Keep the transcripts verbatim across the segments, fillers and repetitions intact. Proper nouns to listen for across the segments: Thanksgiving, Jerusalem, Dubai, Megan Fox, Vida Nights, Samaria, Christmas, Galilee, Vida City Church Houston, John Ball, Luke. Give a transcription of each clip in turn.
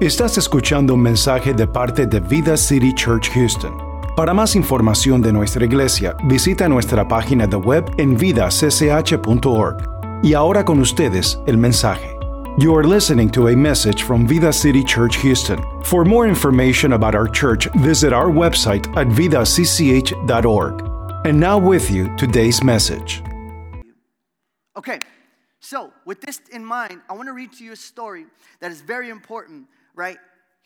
Estás escuchando un mensaje de parte de Vida City Church Houston. Para más información de nuestra iglesia, visita nuestra página de web en vida c c h dot org. Y ahora con ustedes, el mensaje. You are listening to a message from Vida City Church Houston. For more information about our church, visit our website at vida c c h dot org. And now with you, today's message. Okay, so with this in mind, I want to read to you a story that is very important, right?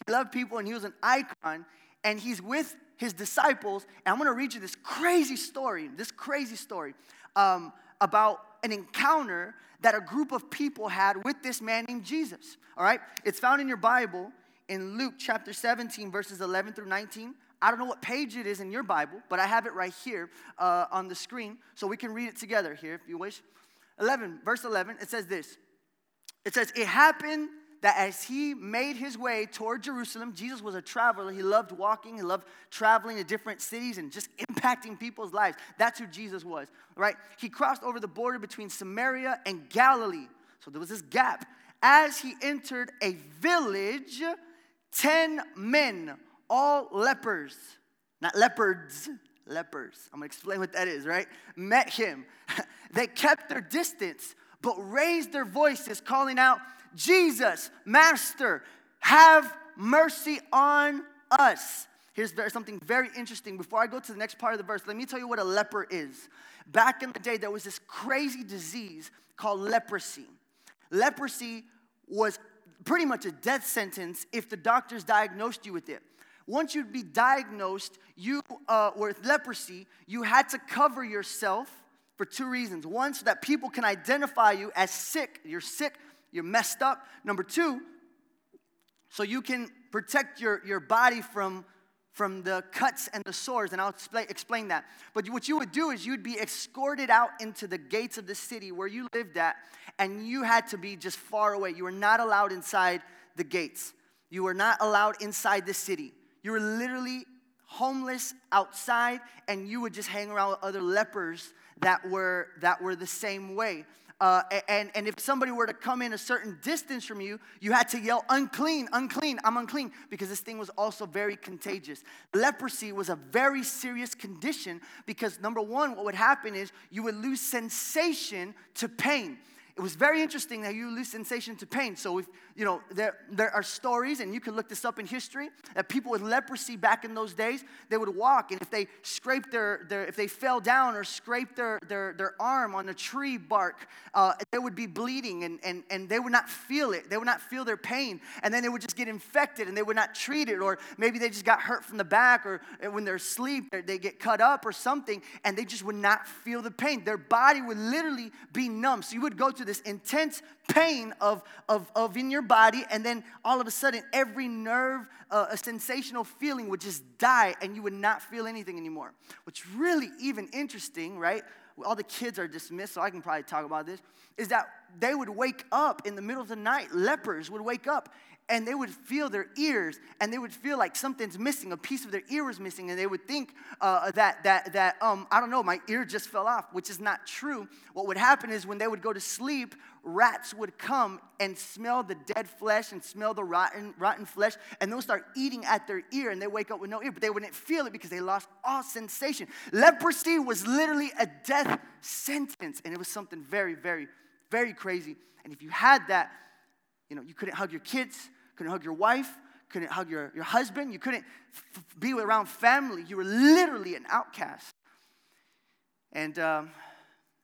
He loved people and he was an icon, and he's with his disciples, and I'm going to read you this crazy story, this crazy story um, about an encounter that a group of people had with this man named Jesus, all right? It's found in your Bible in Luke chapter seventeen, verses eleven through nineteen. I don't know what page it is in your Bible, but I have it right here uh, on the screen, so we can read it together here if you wish. eleven, verse eleven, it says this. It says, it happened that as he made his way toward Jerusalem, Jesus was a traveler. He loved walking. He loved traveling to different cities and just impacting people's lives. That's who Jesus was, right? He crossed over the border between Samaria and Galilee. So there was this gap. As he entered a village, ten men, all lepers, not leopards, lepers. I'm going to explain what that is, right? Met him. They kept their distance, but raised their voices, calling out, Jesus, Master, have mercy on us. Here's something very interesting. Before I go to the next part of the verse, let me tell you what a leper is. Back in the day, there was this crazy disease called leprosy. Leprosy was pretty much a death sentence if the doctors diagnosed you with it. Once you'd be diagnosed you uh, with leprosy, you had to cover yourself for two reasons. One, so that people can identify you as sick. You're sick. You're messed up. Number two, so you can protect your, your body from, from the cuts and the sores, and I'll expl- explain that. But what you would do is you'd be escorted out into the gates of the city where you lived at, and you had to be just far away. You were not allowed inside the gates. You were not allowed inside the city. You were literally homeless outside, and you would just hang around with other lepers that were that were the same way. Uh, and, and if somebody were to come in a certain distance from you, you had to yell, unclean, unclean, I'm unclean, because this thing was also very contagious. Leprosy was a very serious condition because, number one, what would happen is you would lose sensation to pain. It was very interesting that you lose sensation to pain. So, if, you know, there, there are stories, and you can look this up in history, that people with leprosy back in those days, they would walk, and if they scraped their, their if they fell down or scraped their, their, their arm on a tree bark, uh, they would be bleeding, and, and, and they would not feel it. They would not feel their pain, and then they would just get infected, and they would not treat it, or maybe they just got hurt from the back, or when they're asleep, they get cut up or something, and they just would not feel the pain. Their body would literally be numb. So you would go to this intense pain of, of, of in your body, and then all of a sudden every nerve, uh, a sensational feeling would just die, and you would not feel anything anymore. What's really even interesting, right, all the kids are dismissed, so I can probably talk about this, is that they would wake up in the middle of the night. Lepers would wake up, and they would feel their ears, and they would feel like something's missing, a piece of their ear was missing, and they would think uh, that, that, that um, I don't know, my ear just fell off, which is not true. What would happen is when they would go to sleep, rats would come and smell the dead flesh and smell the rotten rotten flesh, and they'll start eating at their ear, and they wake up with no ear, but they wouldn't feel it because they lost all sensation. Leprosy was literally a death sentence, and it was something very, very, very crazy, and if you had that, you know, you couldn't hug your kids, couldn't hug your wife, couldn't hug your, your husband. You couldn't f- be around family. You were literally an outcast. And um,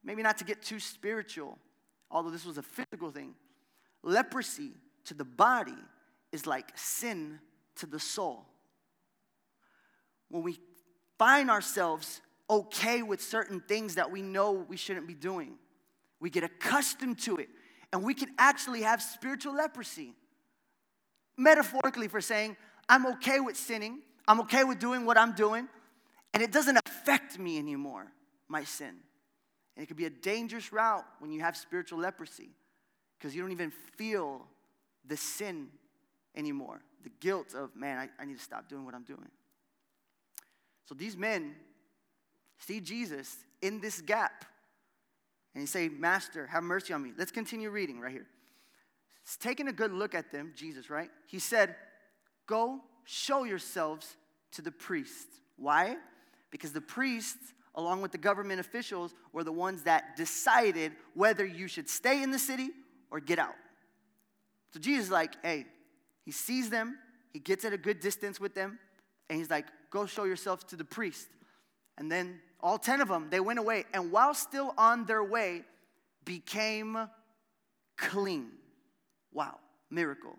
maybe not to get too spiritual, although this was a physical thing, leprosy to the body is like sin to the soul. When we find ourselves okay with certain things that we know we shouldn't be doing, we get accustomed to it, and we can actually have spiritual leprosy. Metaphorically, for saying, I'm okay with sinning. I'm okay with doing what I'm doing. And it doesn't affect me anymore, my sin. And it could be a dangerous route when you have spiritual leprosy, because you don't even feel the sin anymore. The guilt of, man, I, I need to stop doing what I'm doing. So these men see Jesus in this gap, and he say, Master, have mercy on me. Let's continue reading right here. taking a good look at them, Jesus, right? He said, go show yourselves to the priest. Why? Because the priests, along with the government officials, were the ones that decided whether you should stay in the city or get out. So Jesus is like, hey, he sees them, he gets at a good distance with them, and he's like, go show yourselves to the priest. And then all ten of them, they went away, and while still on their way, became clean. Wow, miracle.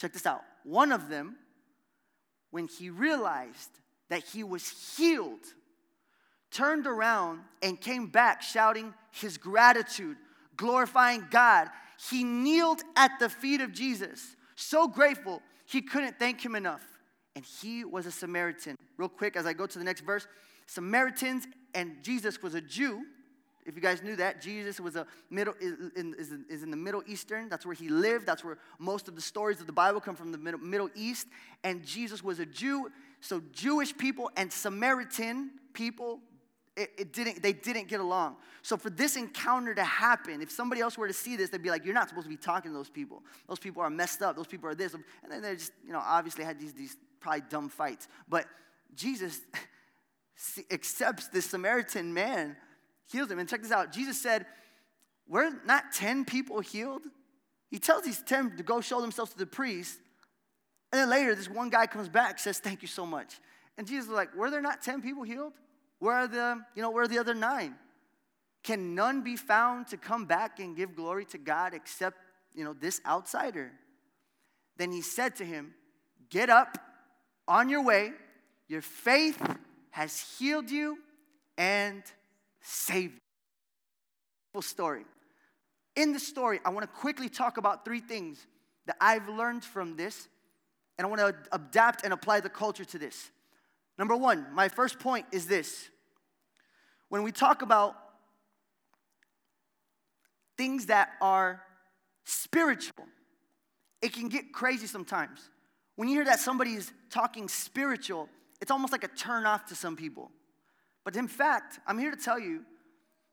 Check this out. One of them, when he realized that he was healed, turned around and came back shouting his gratitude, glorifying God. He kneeled at the feet of Jesus, so grateful he couldn't thank him enough. And he was a Samaritan. Real quick, as I go to the next verse, Samaritans and Jesus was a Jew. If you guys knew that, Jesus was a middle is in, is in, is in the Middle Eastern. That's where he lived. That's where most of the stories of the Bible come from, the Middle, Middle East. And Jesus was a Jew. So Jewish people and Samaritan people, it, it didn't they didn't get along. So for this encounter to happen, if somebody else were to see this, they'd be like, "You're not supposed to be talking to those people. Those people are messed up. Those people are this." And then they just, you know, obviously had these these probably dumb fights. But Jesus accepts this Samaritan man. Heals him. And check this out. Jesus said, were not ten people healed? He tells these ten to go show themselves to the priest. And then later, this one guy comes back, says, thank you so much. And Jesus was like, were there not ten people healed? Where are the, you know, where are the other nine? Can none be found to come back and give glory to God except, you know, this outsider? Then he said to him, get up on your way. Your faith has healed you and saved. Full story. In the story, I want to quickly talk about three things that I've learned from this, and I want to adapt and apply the culture to this. Number one, my first point is this. When we talk about things that are spiritual, it can get crazy sometimes. When you hear that somebody is talking spiritual, it's almost like a turn off to some people. But in fact, I'm here to tell you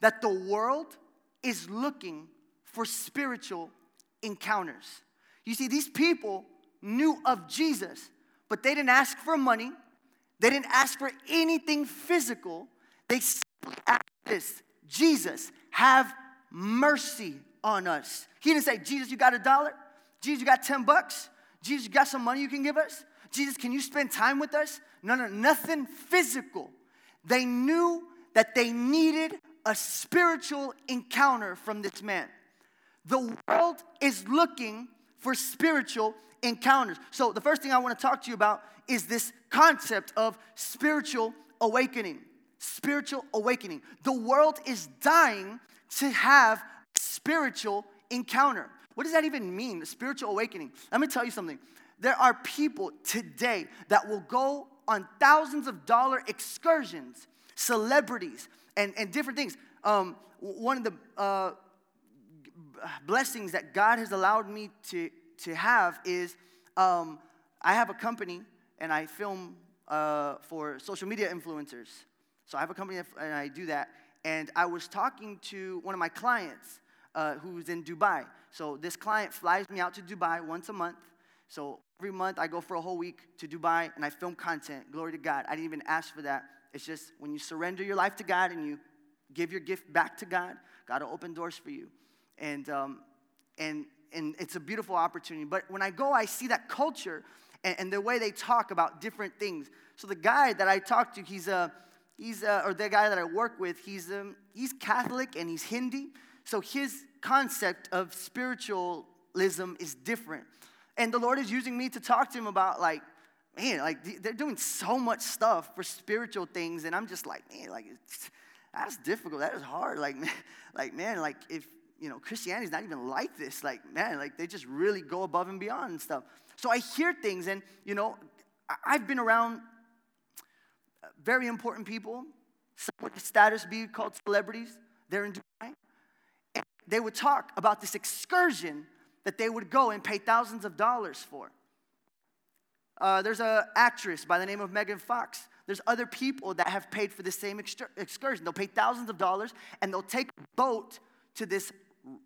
that the world is looking for spiritual encounters. You see, these people knew of Jesus, but they didn't ask for money. They didn't ask for anything physical. They simply asked this, Jesus, have mercy on us. He didn't say, Jesus, you got a dollar? Jesus, you got ten bucks? Jesus, you got some money you can give us? Jesus, can you spend time with us? No, no, nothing physical. They knew that they needed a spiritual encounter from this man. The world is looking for spiritual encounters. So the first thing I want to talk to you about is this concept of spiritual awakening. Spiritual awakening. The world is dying to have spiritual encounter. What does that even mean, a spiritual awakening? Let me tell you something. There are people today that will go on thousands of dollar excursions, celebrities, and, and different things. Um, one of the uh, blessings that God has allowed me to, to have is um, I have a company, and I film uh, for social media influencers. So I have a company, and I do that. And I was talking to one of my clients uh, who's in Dubai. So this client flies me out to Dubai once a month. So every month I go for a whole week to Dubai and I film content. Glory to God. I didn't even ask for that. It's just when you surrender your life to God and you give your gift back to God, God will open doors for you. And um, and and it's a beautiful opportunity. But when I go, I see that culture and, and the way they talk about different things. So the guy that I talked to, he's a he's a, or the guy that I work with, he's um, he's Catholic and he's Hindi. So his concept of spiritualism is different. And the Lord is using me to talk to him about, like, man, like, they're doing so much stuff for spiritual things. And I'm just like, man, like, it's, that's difficult. That is hard. Like, man, like, man, like, if, you know, Christianity's not even like this. Like, man, like, they just really go above and beyond and stuff. So I hear things. And, you know, I've been around very important people, some with the status be called celebrities. They're in Dubai. And they would talk about this excursion that they would go and pay thousands of dollars for. Uh, there's an actress by the name of Megan Fox. There's other people that have paid for the same excursion. They'll pay thousands of dollars, and they'll take a boat to this,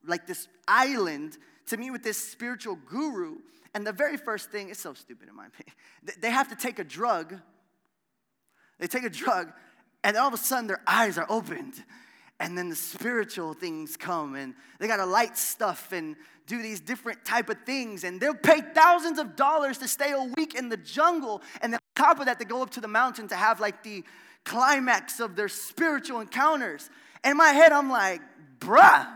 like this island to meet with this spiritual guru, and the very first thing, it's so stupid in my opinion, they have to take a drug, they take a drug, and all of a sudden their eyes are opened, and then the spiritual things come, and they gotta light stuff and do these different type of things, and they'll pay thousands of dollars to stay a week in the jungle, and then on top of that, they go up to the mountain to have like the climax of their spiritual encounters. And in my head, I'm like, bruh.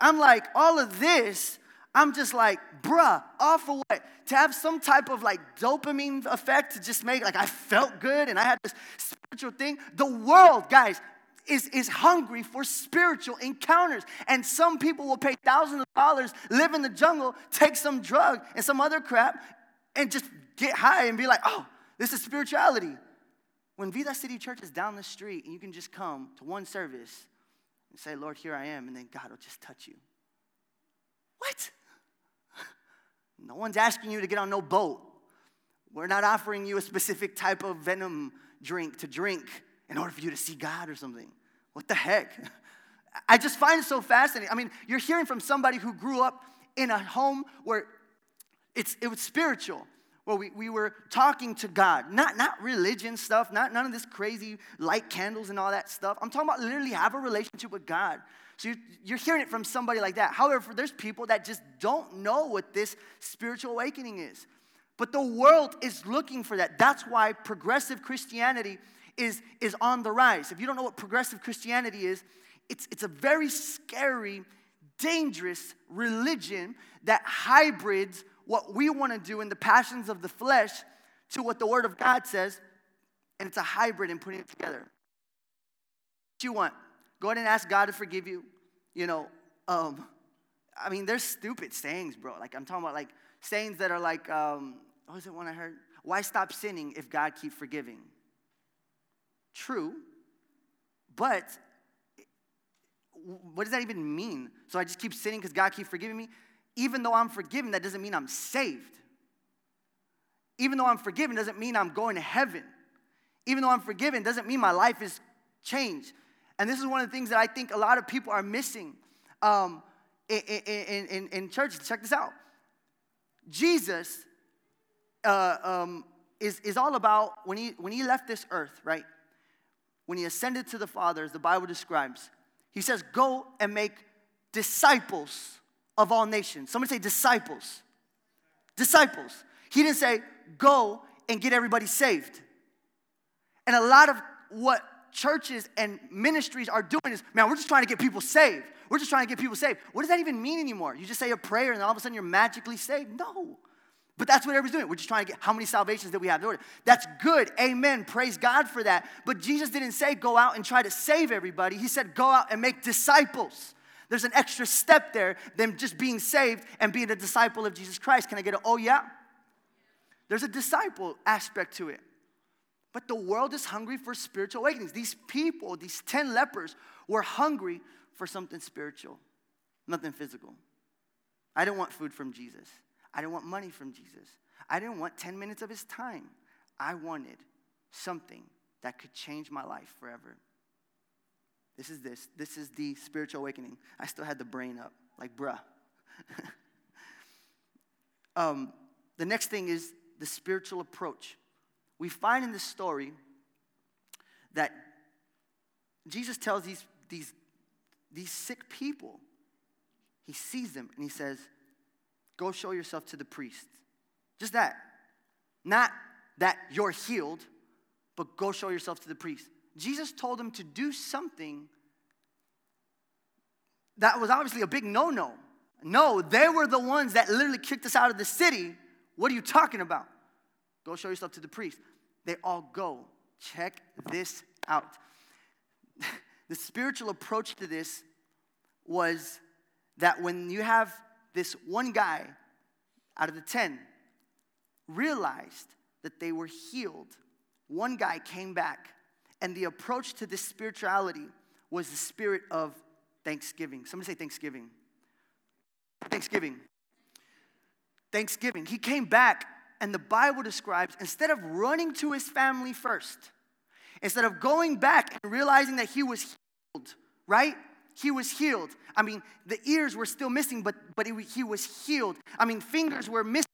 I'm like, all of this, I'm just like, bruh, all for what? To have some type of like dopamine effect to just make like I felt good and I had this spiritual thing. The world, guys, is, is hungry for spiritual encounters. And some people will pay thousands of dollars, live in the jungle, take some drug and some other crap, and just get high and be like, oh, this is spirituality. When Vida City Church is down the street and you can just come to one service and say, Lord, here I am, and then God will just touch you. What? No one's asking you to get on no boat. We're not offering you a specific type of venom drink to drink in order for you to see God or something. What the heck? I just find it so fascinating. I mean, you're hearing from somebody who grew up in a home where it's it was spiritual. Well, we, we were talking to God, not not religion stuff, not none of this crazy light candles and all that stuff. I'm talking about literally have a relationship with God. So you're, you're hearing it from somebody like that. However, there's people that just don't know what this spiritual awakening is. But the world is looking for that. That's why progressive Christianity is, is on the rise. If you don't know what progressive Christianity is, it's it's a very scary, dangerous religion that hybrids what we want to do in the passions of the flesh to what the Word of God says, and it's a hybrid in putting it together. What you want? Go ahead and ask God to forgive you. You know, um, I mean, there's stupid sayings, bro. Like, I'm talking about, like, sayings that are like, um, what was it one I heard? Why stop sinning if God keeps forgiving? True, but what does that even mean? So I just keep sinning because God keeps forgiving me? Even though I'm forgiven, that doesn't mean I'm saved. Even though I'm forgiven, doesn't mean I'm going to heaven. Even though I'm forgiven, doesn't mean my life is changed. And this is one of the things that I think a lot of people are missing um, in, in, in, in churches. Check this out. Jesus uh, um, is, is all about, when he, when he left this earth, right? When he ascended to the Father, as the Bible describes, he says, go and make disciples of all nations. Somebody say disciples. Disciples. He didn't say go and get everybody saved. And a lot of what churches and ministries are doing is, man, we're just trying to get people saved. We're just trying to get people saved. What does that even mean anymore? You just say a prayer and all of a sudden you're magically saved? No. But that's what everybody's doing. We're just trying to get how many salvations that we have. That's good. Amen. Praise God for that. But Jesus didn't say go out and try to save everybody. He said go out and make disciples. There's an extra step there than just being saved and being a disciple of Jesus Christ. Can I get a oh yeah? There's a disciple aspect to it. But the world is hungry for spiritual awakenings. These people, these ten lepers, were hungry for something spiritual, nothing physical. I didn't want food from Jesus. I didn't want money from Jesus. I didn't want ten minutes of his time. I wanted something that could change my life forever. This is this. This is the spiritual awakening. I still had the brain up. Like, bruh. um, the next thing is the spiritual approach. We find in this story that Jesus tells these, these, these sick people, he sees them and he says, go show yourself to the priest. Just that. Not that you're healed, but go show yourself to the priest. Jesus told them to do something that was obviously a big no-no. No, they were the ones that literally kicked us out of the city. What are you talking about? Go show yourself to the priest. They all go. Check this out. The spiritual approach to this was that when you have this one guy out of the ten realized that they were healed, one guy came back. And the approach to this spirituality was the spirit of thanksgiving. Somebody say thanksgiving. Thanksgiving. Thanksgiving. He came back, and the Bible describes, instead of running to his family first, instead of going back and realizing that he was healed, right? he was healed. I mean, the ears were still missing, but but it, he was healed. I mean, fingers were missing.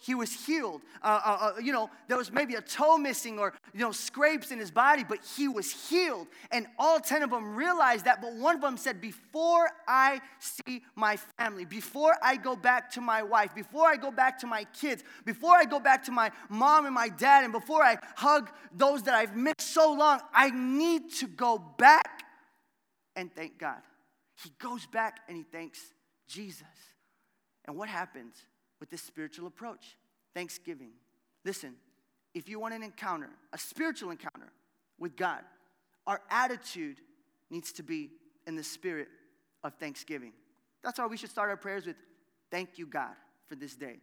He was healed. Uh, uh, uh, you know, there was maybe a toe missing or, you know, scrapes in his body, but he was healed. And all ten of them realized that, but one of them said, before I see my family, before I go back to my wife, before I go back to my kids, before I go back to my mom and my dad, and before I hug those that I've missed so long, I need to go back and thank God. He goes back and he thanks Jesus. And what happens? With this spiritual approach, Thanksgiving. Listen, if you want an encounter, a spiritual encounter with God, our attitude needs to be in the spirit of thanksgiving. That's why we should start our prayers with, thank you, God, for this day.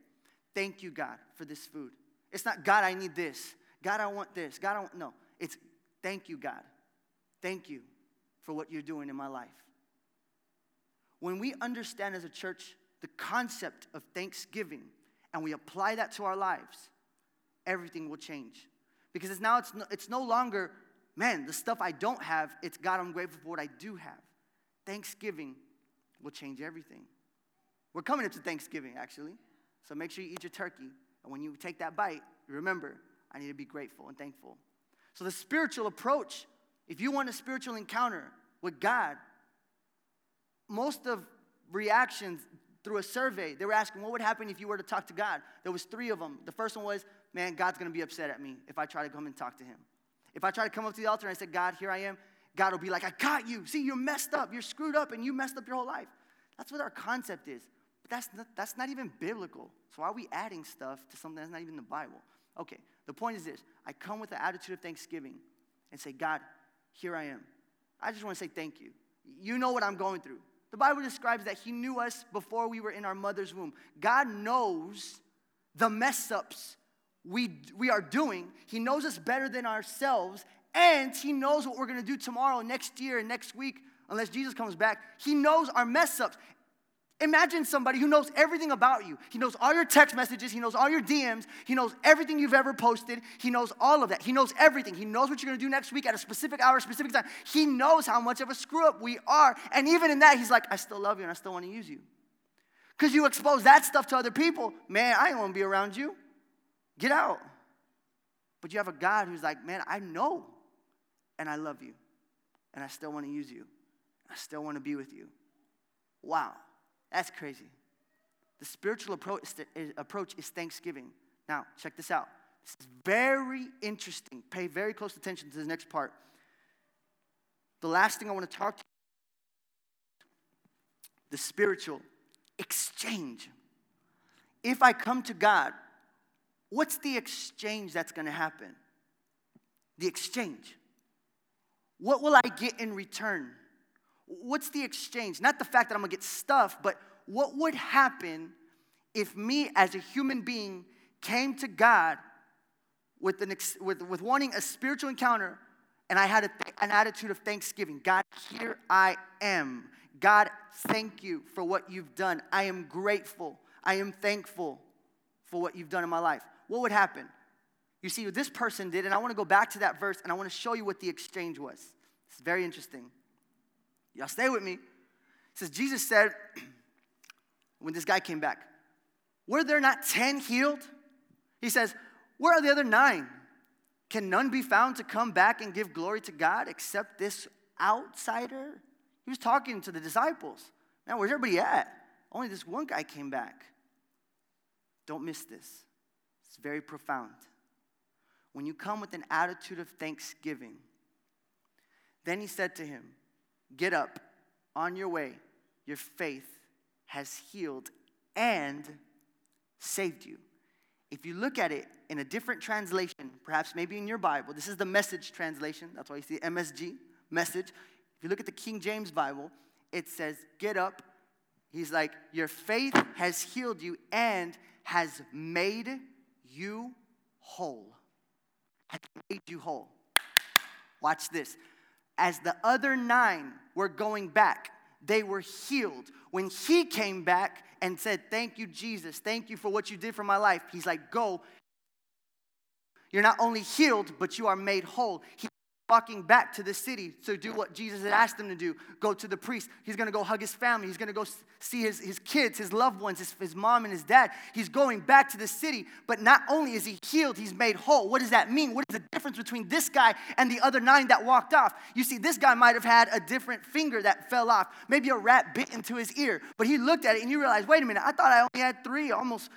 Thank you, God, for this food. It's not, God, I need this. God, I want this. God, I want, no. It's, thank you, God. Thank you for what you're doing in my life. When we understand as a church the concept of thanksgiving, and we apply that to our lives, everything will change. Because it's now it's no, it's no longer, man, the stuff I don't have, it's God, I'm grateful for what I do have. Thanksgiving will change everything. We're coming up to Thanksgiving, actually. So make sure you eat your turkey. And when you take that bite, remember, I need to be grateful and thankful. So the spiritual approach, if you want a spiritual encounter with God, most of reactions through a survey, they were asking, what would happen if you were to talk to God? There was three of them. The first one was, man, God's going to be upset at me if I try to come and talk to him. If I try to come up to the altar and I say, God, here I am, God will be like, I got you. See, you're messed up. You're screwed up, and you messed up your whole life. That's what our concept is. But that's not, that's not even biblical. So why are we adding stuff to something that's not even in the Bible? Okay, the point is this. I come with the attitude of thanksgiving and say, God, here I am. I just want to say thank you. You know what I'm going through. The Bible describes that he knew us before we were in our mother's womb. God knows the mess-ups we, we are doing. He knows us better than ourselves, and he knows what we're going to do tomorrow, next year, and next week, unless Jesus comes back. He knows our mess-ups. Imagine somebody who knows everything about you. He knows all your text messages. He knows all your D Ms. He knows everything you've ever posted. He knows all of that. He knows everything. He knows what you're going to do next week at a specific hour, specific time. He knows how much of a screw-up we are. And even in that, he's like, I still love you and I still want to use you. Because you expose that stuff to other people. Man, I ain't going to be around you. Get out. But you have a God who's like, man, I know and I love you. And I still want to use you. I still want to be with you. Wow. That's crazy. The spiritual approach is thanksgiving. Now, check this out. This is very interesting. Pay very close attention to the next part. The last thing I want to talk to you about, the spiritual exchange. If I come to God, what's the exchange that's going to happen? The exchange. What will I get in return? What's the exchange? Not the fact that I'm going to get stuff, but what would happen if me as a human being came to God with an ex- with, with wanting a spiritual encounter, and I had a th- an attitude of thanksgiving. God, here I am. God, thank you for what you've done. I am grateful. I am thankful for what you've done in my life. What would happen? You see, what this person did, and I want to go back to that verse, and I want to show you what the exchange was. It's very interesting. Y'all stay with me. It says, Jesus said, when this guy came back, were there not ten healed? He says, where are the other nine? Can none be found to come back and give glory to God except this outsider? He was talking to the disciples. Now, where's everybody at? Only this one guy came back. Don't miss this. It's very profound. When you come with an attitude of thanksgiving, then he said to him, get up, on your way, your faith has healed and saved you. If you look at it in a different translation, perhaps maybe in your Bible, this is the Message translation, that's why you see M S G, Message. If you look at the King James Bible, it says, get up, he's like, your faith has healed you and has made you whole. Has made you whole. Watch this. As the other nine were going back, they were healed. When he came back and said, thank you, Jesus. Thank you for what you did for my life. He's like, go. You're not only healed, but you are made whole. He walking back to the city. So do what Jesus had asked him to do. Go to the priest. He's going to go hug his family. He's going to go see his, his kids, his loved ones, his, his mom and his dad. He's going back to the city. But not only is he healed, he's made whole. What does that mean? What is the difference between this guy and the other nine that walked off? You see, this guy might have had a different finger that fell off. Maybe a rat bit into his ear. But he looked at it and he realized, wait a minute, I thought I only had three, almost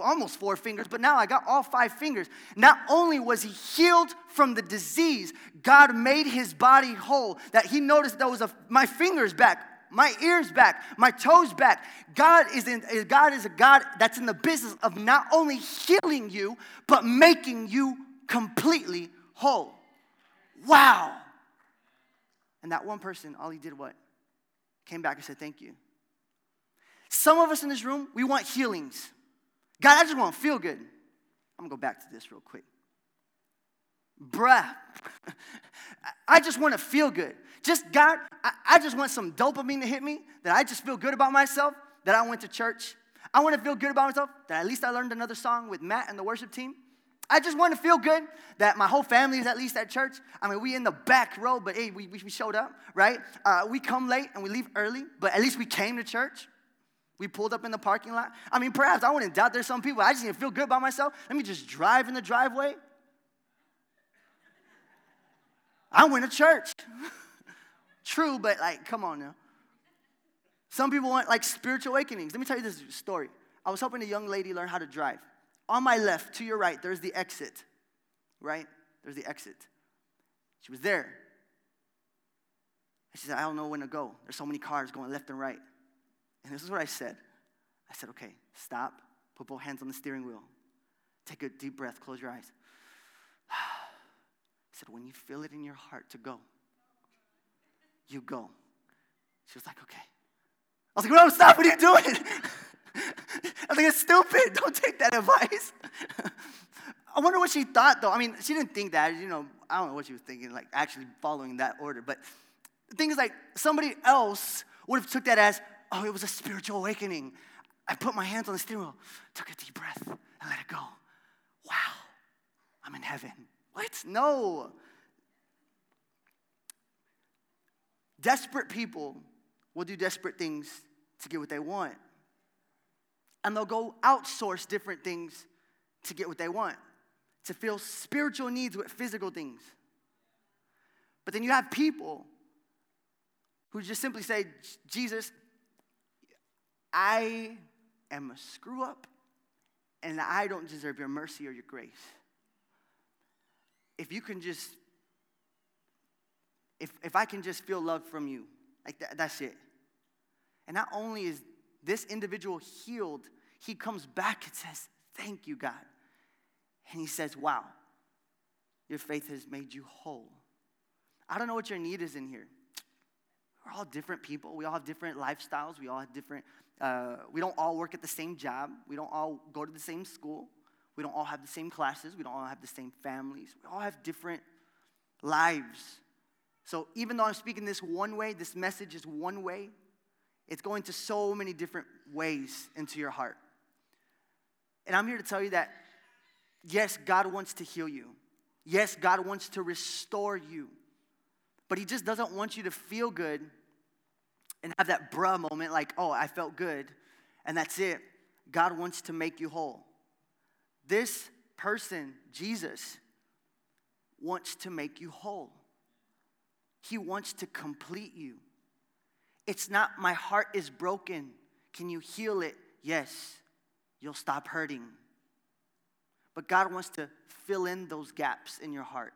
almost four fingers, but now I got all five fingers. Not only was he healed from the disease, God made his body whole. That he noticed there was a, my fingers back, my ears back, my toes back. God is in, God is a God that's in the business of not only healing you, but making you completely whole. Wow. And that one person, all he did what? Came back and said, thank you. Some of us in this room, we want healings. God, I just want to feel good. I'm going to go back to this real quick. Bruh, I just want to feel good. Just, God, I, I just want some dopamine to hit me, that I just feel good about myself, that I went to church. I want to feel good about myself, that at least I learned another song with Matt and the worship team. I just want to feel good that my whole family is at least at church. I mean, we in the back row, but hey, we, we showed up, right? Uh, we come late and we leave early, but at least we came to church. We pulled up in the parking lot. I mean, perhaps I wouldn't doubt there's some people. I just need to feel good about myself. Let me just drive in the driveway. I went to church. True, but like, come on now. Some people want like spiritual awakenings. Let me tell you this story. I was helping a young lady learn how to drive. On my left, to your right, there's the exit. Right? There's the exit. She was there. And she said, I don't know when to go. There's so many cars going left and right. And this is what I said. I said, okay, stop. Put both hands on the steering wheel. Take a deep breath. Close your eyes. I said, when you feel it in your heart to go, you go. She was like, okay. I was like, no, stop. What are you doing? I think it's stupid. Don't take that advice. I wonder what she thought, though. I mean, she didn't think that. You know, I don't know what she was thinking, like actually following that order. But the thing is, like, somebody else would have took that as, oh, it was a spiritual awakening. I put my hands on the steering wheel, took a deep breath, and let it go. Wow, I'm in heaven. What? No. Desperate people will do desperate things to get what they want. And they'll go outsource different things to get what they want, to fill spiritual needs with physical things. But then you have people who just simply say, Jesus, I am a screw up, and I don't deserve your mercy or your grace. If you can just, if if I can just feel love from you, like that, that's it. And not only is this individual healed, he comes back and says, thank you, God. And he says, wow, your faith has made you whole. I don't know what your need is in here. We're all different people. We all have different lifestyles. We all have different, uh, we don't all work at the same job. We don't all go to the same school. We don't all have the same classes. We don't all have the same families. We all have different lives. So even though I'm speaking this one way, this message is one way, it's going to so many different ways into your heart. And I'm here to tell you that, yes, God wants to heal you. Yes, God wants to restore you. But he just doesn't want you to feel good and have that bruh moment like, oh, I felt good, and that's it. God wants to make you whole. This person, Jesus, wants to make you whole. He wants to complete you. It's not my heart is broken. Can you heal it? Yes, you'll stop hurting. But God wants to fill in those gaps in your heart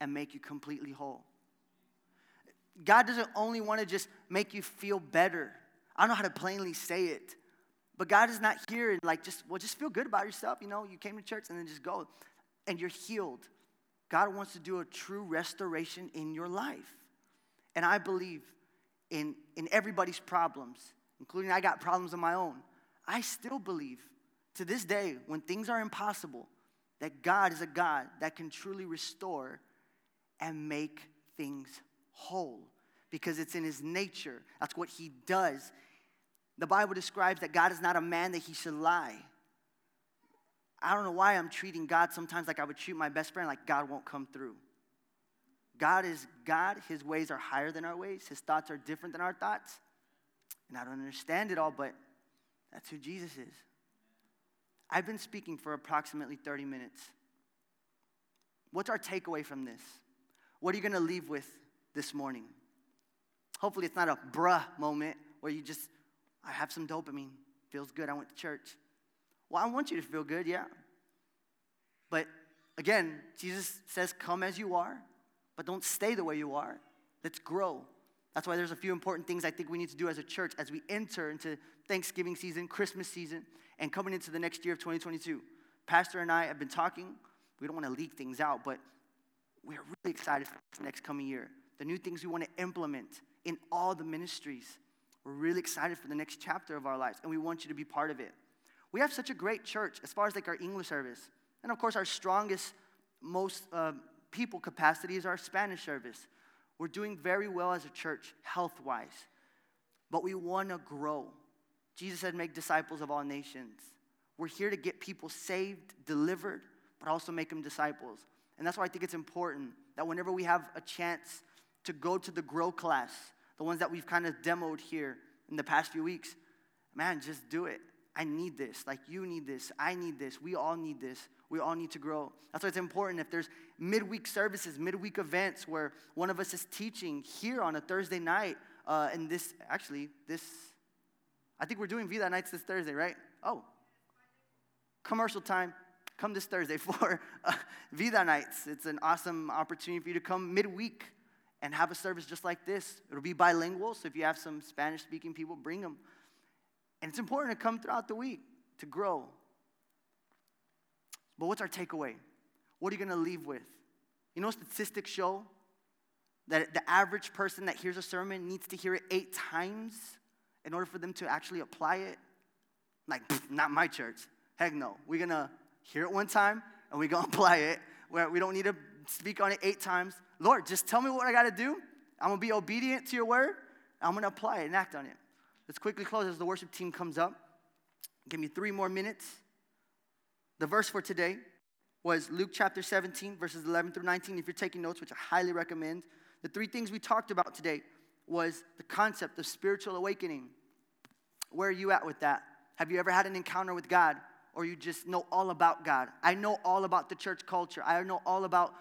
and make you completely whole. God doesn't only want to just make you feel better. I don't know how to plainly say it, but God is not here and like, just, well, just feel good about yourself. You know, you came to church and then just go and you're healed. God wants to do a true restoration in your life. And I believe in, in everybody's problems, including I got problems of my own. I still believe to this day when things are impossible that God is a God that can truly restore and make things whole, because it's in his nature. That's what he does. The Bible describes that God is not a man that he should lie. I don't know why I'm treating God sometimes like I would treat my best friend, like God won't come through. God is God. His ways are higher than our ways. His thoughts are different than our thoughts. And I don't understand it all, but that's who Jesus is. I've been speaking for approximately thirty minutes. What's our takeaway from this? What are you going to leave with this morning? Hopefully it's not a bruh moment where you just, I have some dopamine. Feels good. I went to church. Well, I want you to feel good, yeah. But again, Jesus says come as you are, but don't stay the way you are. Let's grow. That's why there's a few important things I think we need to do as a church as we enter into Thanksgiving season, Christmas season, and coming into the next year of twenty twenty-two. Pastor and I have been talking. We don't want to leak things out, but we're really excited for this next coming year. The new things we want to implement in all the ministries. We're really excited for the next chapter of our lives, and we want you to be part of it. We have such a great church as far as like our English service. And of course, our strongest, most uh, people capacity is our Spanish service. We're doing very well as a church, health-wise. But we want to grow. Jesus said, make disciples of all nations. We're here to get people saved, delivered, but also make them disciples. And that's why I think it's important that whenever we have a chance to go to the Grow class, the ones that we've kind of demoed here in the past few weeks, man, just do it. I need this. Like, you need this. I need this. We all need this. We all need to grow. That's why it's important if there's midweek services, midweek events where one of us is teaching here on a Thursday night. Uh, and this, actually, this, I think we're doing Vida Nights this Thursday, right? Oh, commercial time. Come this Thursday for uh, Vida Nights. It's an awesome opportunity for you to come midweek and have a service just like this. It'll be bilingual, so if you have some Spanish-speaking people, bring them. And it's important to come throughout the week to grow. But what's our takeaway? What are you going to leave with? You know, statistics show that the average person that hears a sermon needs to hear it eight times in order for them to actually apply it. Like, pff, not my church. Heck no. We're going to hear it one time, and we're going to apply it. We don't need to speak on it eight times. Lord, just tell me what I got to do. I'm going to be obedient to your word. I'm going to apply it and act on it. Let's quickly close as the worship team comes up. Give me three more minutes. The verse for today was Luke chapter seventeen, verses eleven through nineteen. If you're taking notes, which I highly recommend. The three things we talked about today was the concept of spiritual awakening. Where are you at with that? Have you ever had an encounter with God? Or you just know all about God? I know all about the church culture. I know all about,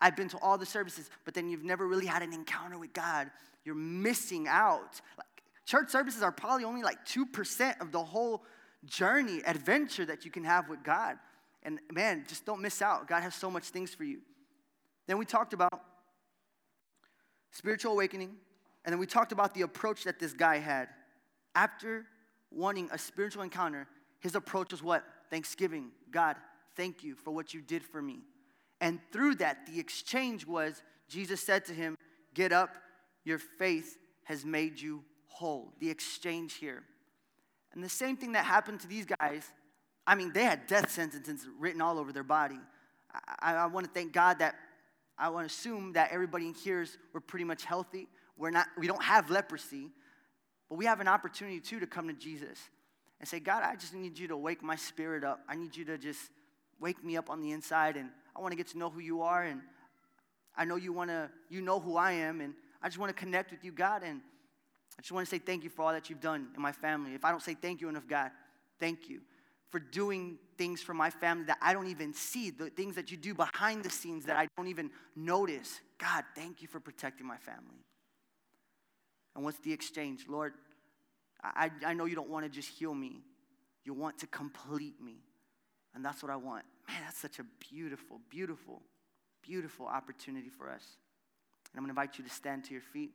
I've been to all the services, but then you've never really had an encounter with God. You're missing out. Like, church services are probably only like two percent of the whole journey, adventure that you can have with God. And man, just don't miss out. God has so much things for you. Then we talked about spiritual awakening, and then we talked about the approach that this guy had. After wanting a spiritual encounter, his approach was what? Thanksgiving. God, thank you for what you did for me. And through that, the exchange was, Jesus said to him, get up, your faith has made you whole. The exchange here. And the same thing that happened to these guys, I mean, they had death sentences written all over their body. I, I want to thank God that, I want to assume that everybody in here is, we're pretty much healthy. We're not, we don't have leprosy, but we have an opportunity too to come to Jesus and say, God, I just need you to wake my spirit up. I need you to just wake me up on the inside, and I want to get to know who you are, and I know you want to, you know who I am, and I just want to connect with you, God, and I just want to say thank you for all that you've done in my family. If I don't say thank you enough, God, thank you for doing things for my family that I don't even see, the things that you do behind the scenes that I don't even notice. God, thank you for protecting my family. And what's the exchange? Lord, I, I know you don't want to just heal me. You want to complete me. And that's what I want. Man, that's such a beautiful, beautiful, beautiful opportunity for us. And I'm going to invite you to stand to your feet.